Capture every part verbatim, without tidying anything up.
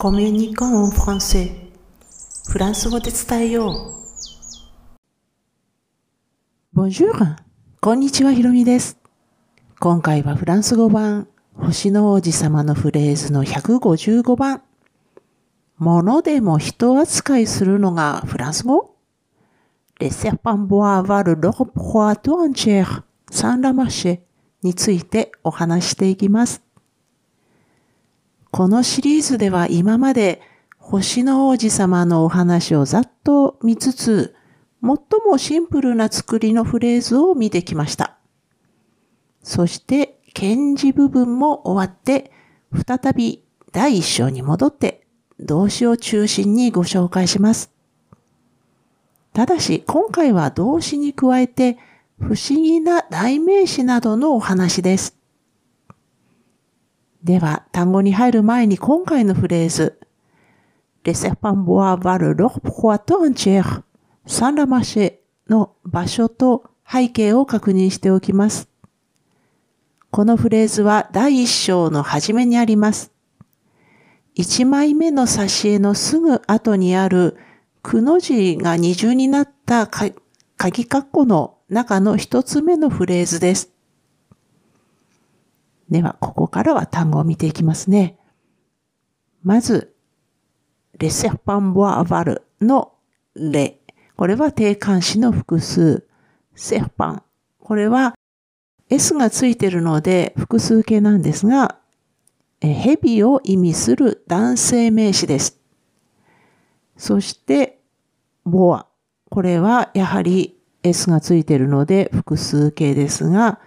コミュニコンfrançais。フランス語で伝えよう。Bonjour! こんにちは、ひろみです。今回はフランス語版、星の王子様のフレーズのひゃくごじゅうごばん。物でも人扱いするのがフランス語 Les serpents boas avalent leur proie tout entière, sans la mâcher についてお話していきます。このシリーズでは今まで星の王子様のお話をざっと見つつ、最もシンプルな作りのフレーズを見てきました。そして、検事部分も終わって、再びだいいっ章に戻って、動詞を中心にご紹介します。ただし、今回は動詞に加えて、不思議な代名詞などのお話です。では、単語に入る前に今回のフレーズ、Les serpents boas avalent leur proie tout entière, sans la mâcher の場所と背景を確認しておきます。このフレーズはだいいっ章の初めにあります。いちまいめの挿絵のすぐ後にあるくの字が二重になったか鍵括弧の中のひとつめのフレーズです。では、ここからは単語を見ていきますね。まず、Les serpents boas avalentのles。これは定冠詞の複数。serpent。これは s がついているので複数形なんですが、蛇を意味する男性名詞です。そして、boa。これはやはり s がついているので複数形ですが、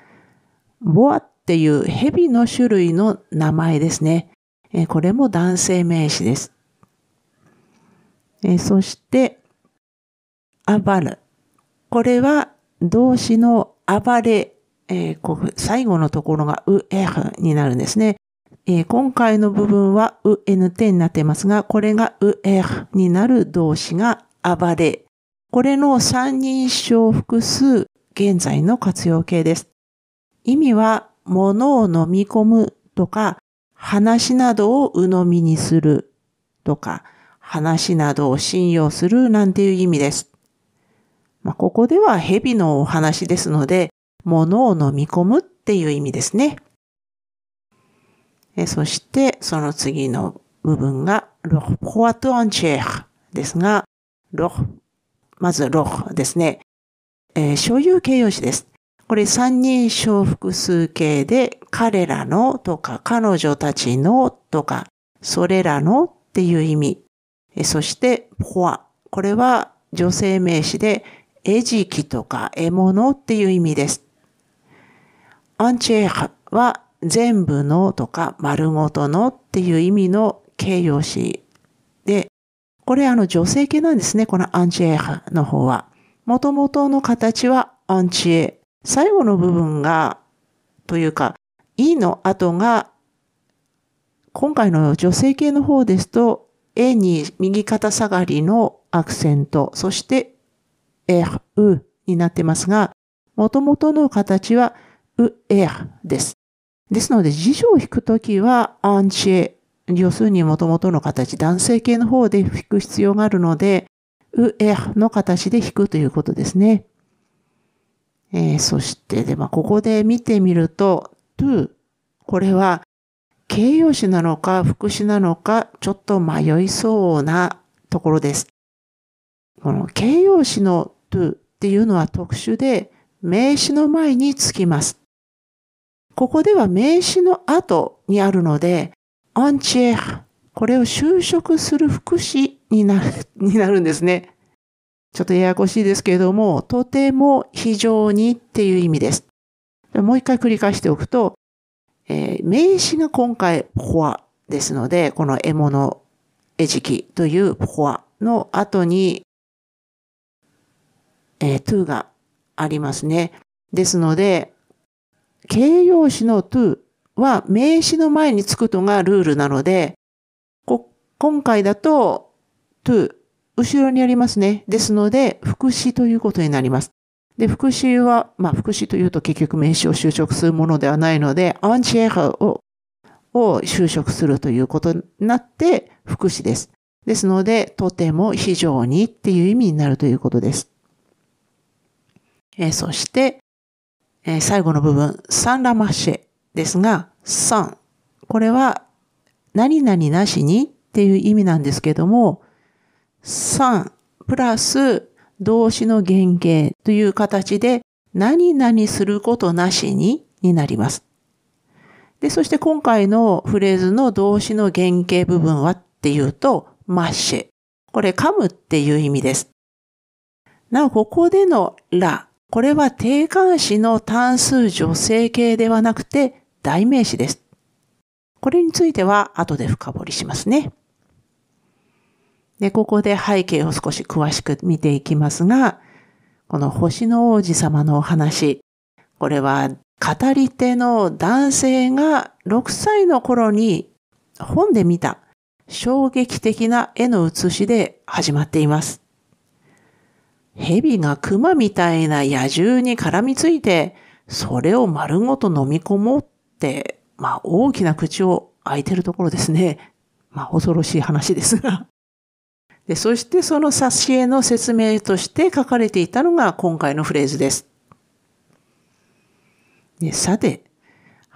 boaっていう蛇の種類の名前ですね。これも男性名詞です。そして、aval。これは動詞の暴れ、最後のところが er になるんですね。今回の部分は エヌティー になっていますが、これが er になる動詞が暴れ。これの三人称複数、現在の活用形です。意味は、物を飲み込むとか、話などを鵜呑みにするとか、話などを信用するなんていう意味です。まあ、ここでは蛇のお話ですので、物を飲み込むっていう意味ですね。えそして、その次の部分が、leur proie tout entièreですが、leur、まずleurですね。えー、所有形容詞です。これ三人称複数形で、彼らのとか、彼女たちのとか、それらのっていう意味。そして、proie。これは女性名詞で、餌食とか獲物っていう意味です。entièreは全部のとか丸ごとのっていう意味の形容詞で、これあの女性形なんですね。このentièreの方は。元々の形はentier。最後の部分が、というか、e の後が、今回の女性形の方ですと、え に右肩下がりのアクセント、そして、え、うになってますが、元々の形は、う、えです。ですので、辞書を引くときは、アンチエ、要するに元々の形、男性形の方で引く必要があるので、う、えの形で引くということですね。えー、そして、では、ここで見てみると、to、これは、形容詞なのか、副詞なのか、ちょっと迷いそうなところです。この形容詞の to っていうのは特殊で、名詞の前につきます。ここでは名詞の後にあるので、entière、これを修飾する副詞になる、になるんですね。ちょっとややこしいですけれども、とても非常にっていう意味です。もう一回繰り返しておくと、えー、名詞が今回、proieですので、この獲物、餌食というproieの後に、えー、to がありますね。ですので、形容詞の to は名詞の前につくのがルールなので、こ今回だと to、後ろにありますね。ですので、副詞ということになります。で、副詞は、まあ、副詞というと結局名詞を修飾するものではないので、アンチエールをを就職するということになって福祉です。ですので、とても非常にっていう意味になるということです。えそして、え最後の部分、sans la mâcherですが、sans。これは、何々なしにっていう意味なんですけども、sansプラス動詞の原形という形で、何々することなしにになります。で、そして今回のフレーズの動詞の原形部分はっていうと、mâcher。これ噛むっていう意味です。なお、ここでのla。これは定冠詞の単数女性形ではなくて代名詞です。これについては後で深掘りしますね。で、ここで背景を少し詳しく見ていきますが、この星の王子様のお話。これは語り手の男性がろくさいの頃に本で見た衝撃的な絵の写しで始まっています。蛇が熊みたいな野獣に絡みついて、それを丸ごと飲み込もうって、まあ大きな口を開いてるところですね。まあ恐ろしい話ですが。で、そしてその挿絵の説明として書かれていたのが今回のフレーズです。で、さて、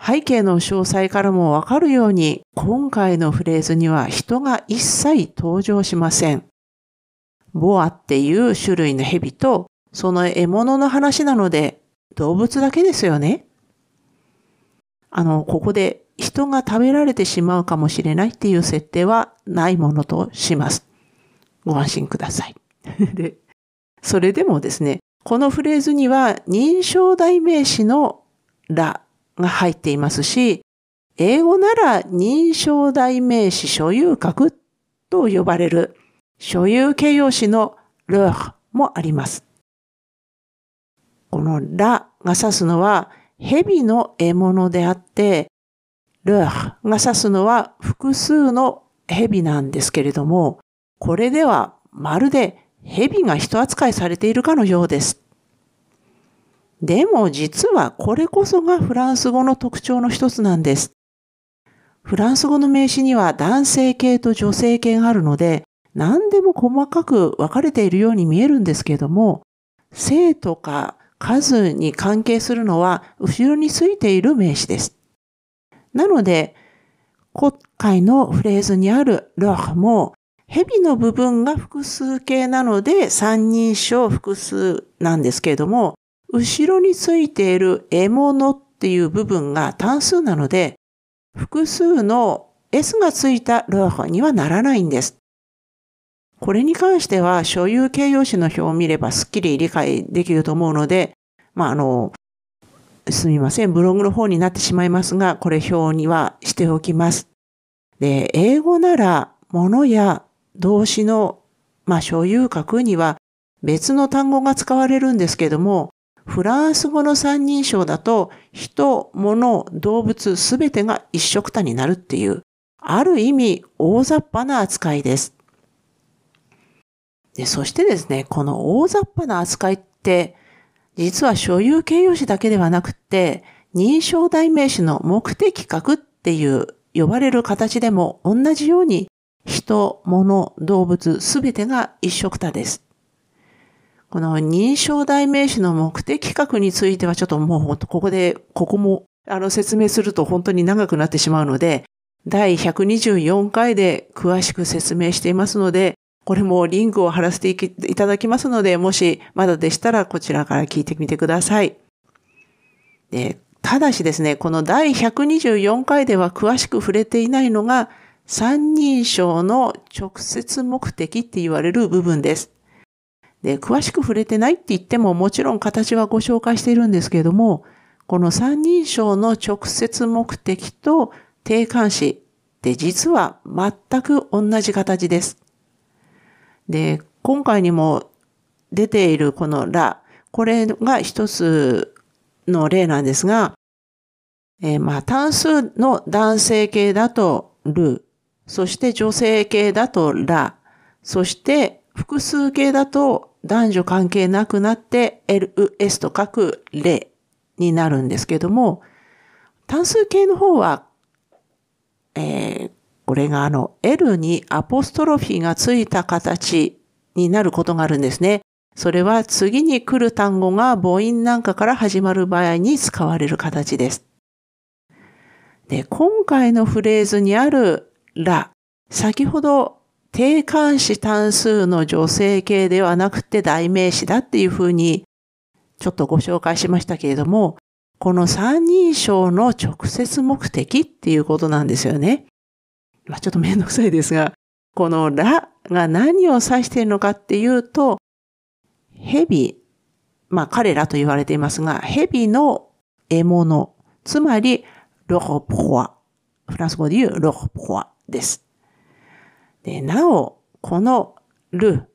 背景の詳細からもわかるように、今回のフレーズには人が一切登場しません。ボアっていう種類の蛇と、その獲物の話なので、動物だけですよね。あの、ここで人が食べられてしまうかもしれないっていう設定はないものとします。ご安心ください。で、それでもですね、このフレーズには認証代名詞のらが入っていますし、英語なら認証代名詞所有格と呼ばれる所有形容詞のleurもあります。このらが指すのは蛇の獲物であって、leurが指すのは複数の蛇なんですけれども、これではまるで蛇が人扱いされているかのようです。でも実はこれこそがフランス語の特徴の一つなんです。フランス語の名詞には男性形と女性形があるので、何でも細かく分かれているように見えるんですけども、性とか数に関係するのは後ろについている名詞です。なので、今回のフレーズにあるleurも、蛇の部分が複数形なので三人称複数なんですけれども、後ろについている獲物っていう部分が単数なので、複数の s がついたleurにはならないんです。これに関しては所有形容詞の表を見ればすっきり理解できると思うので、まあ、あの、すみません、ブログの方になってしまいますが、これ表にはしておきます。で、英語なら物や動詞の、まあ、所有格には別の単語が使われるんですけども、フランス語の三人称だと人、物、動物すべてが一色単になるっていう、ある意味大雑把な扱いです。で、そしてですね、この大雑把な扱いって、実は所有形容詞だけではなくて、認証代名詞の目的格っていう呼ばれる形でも同じように人、物、動物、すべてが一色多です。この認証代名詞の目的格についてはちょっともうほんとここで、ここもあの説明すると本当に長くなってしまうので、だいひゃくにじゅうよんかいで詳しく説明していますので、これもリンクを貼らせていただきますので、もしまだでしたらこちらから聞いてみてください。で、ただしですね、このだいひゃくにじゅうよんかいでは詳しく触れていないのが、三人称の直接目的って言われる部分です。で、詳しく触れてないって言ってももちろん形はご紹介しているんですけれども、この三人称の直接目的と定冠詞って実は全く同じ形です。で、今回にも出ているこのら、これが一つの例なんですが、えー、まあ単数の男性形だとる、そして女性形だとら、そして複数形だと男女関係なくなって ls と書くれになるんですけども、単数形の方はえー、これがあの エル にアポストロフィーがついた形になることがあるんですね。それは次に来る単語が母音なんかから始まる場合に使われる形です。で、今回のフレーズにあるら、先ほど定冠詞単数の女性形ではなくて代名詞だっていうふうにちょっとご紹介しましたけれども、この三人称の直接目的っていうことなんですよね。まあ、ちょっとめんどくさいですが、このらが何を指しているのかっていうと、蛇、まあ彼らと言われていますが、蛇の獲物、つまり、leur proie、フランス語で言うleur proieです。で、なお、このル、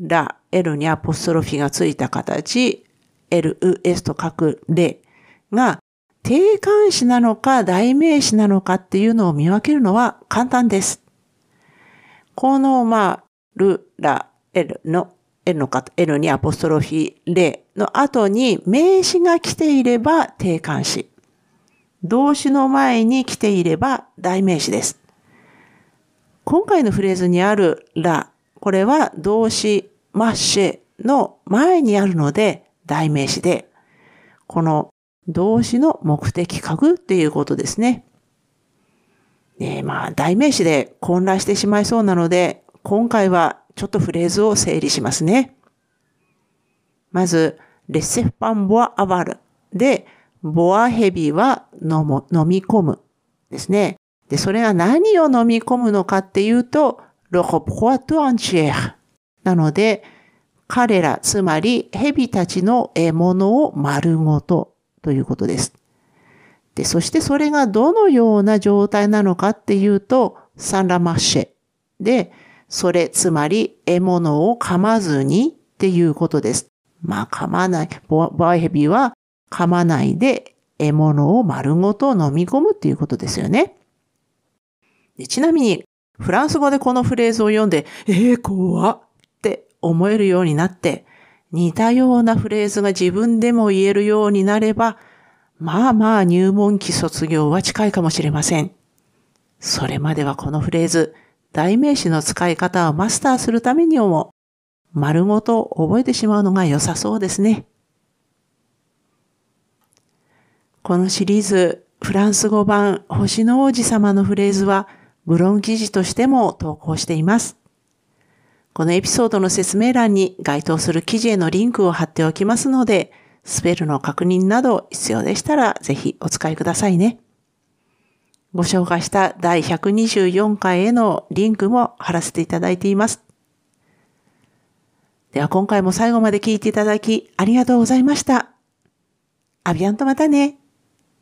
ラ、エルにアポストロフィーがついた形、エル エス と書くレが定冠詞なのか代名詞なのかっていうのを見分けるのは簡単です。この、まあ、ル、ラ、エルのL のか、L にアポストロフィー、レの後に名詞が来ていれば定冠詞。動詞の前に来ていれば代名詞です。今回のフレーズにあるら、これは動詞マシェの前にあるので代名詞で、この動詞の目的格っていうことですね。で、まあ、代名詞で混乱してしまいそうなので、今回はちょっとフレーズを整理しますね。まず、les serpents boas avalentで、ボアヘビは飲む、飲み込むですね。で、それが何を飲み込むのかっていうと、leur proie tout entièreなので、彼ら、つまりヘビたちの獲物を丸ごとということです。で、そしてそれがどのような状態なのかっていうと、sans la mâcherで、それ、つまり、獲物を噛まずにっていうことです。まあ、噛まない。ボアヘビは噛まないで獲物を丸ごと飲み込むっていうことですよね。で、ちなみに、フランス語でこのフレーズを読んで、えー、怖って思えるようになって、似たようなフレーズが自分でも言えるようになれば、まあまあ入門期卒業は近いかもしれません。それまではこのフレーズ、代名詞の使い方をマスターするためにも、丸ごと覚えてしまうのが良さそうですね。このシリーズ、フランス語版星の王子様のフレーズは、ブログ記事としても投稿しています。このエピソードの説明欄に該当する記事へのリンクを貼っておきますので、スペルの確認など必要でしたらぜひお使いくださいね。ご紹介しただいひゃくにじゅうよんかいへのリンクも貼らせていただいています。では今回も最後まで聞いていただきありがとうございました。アビアンとまたね。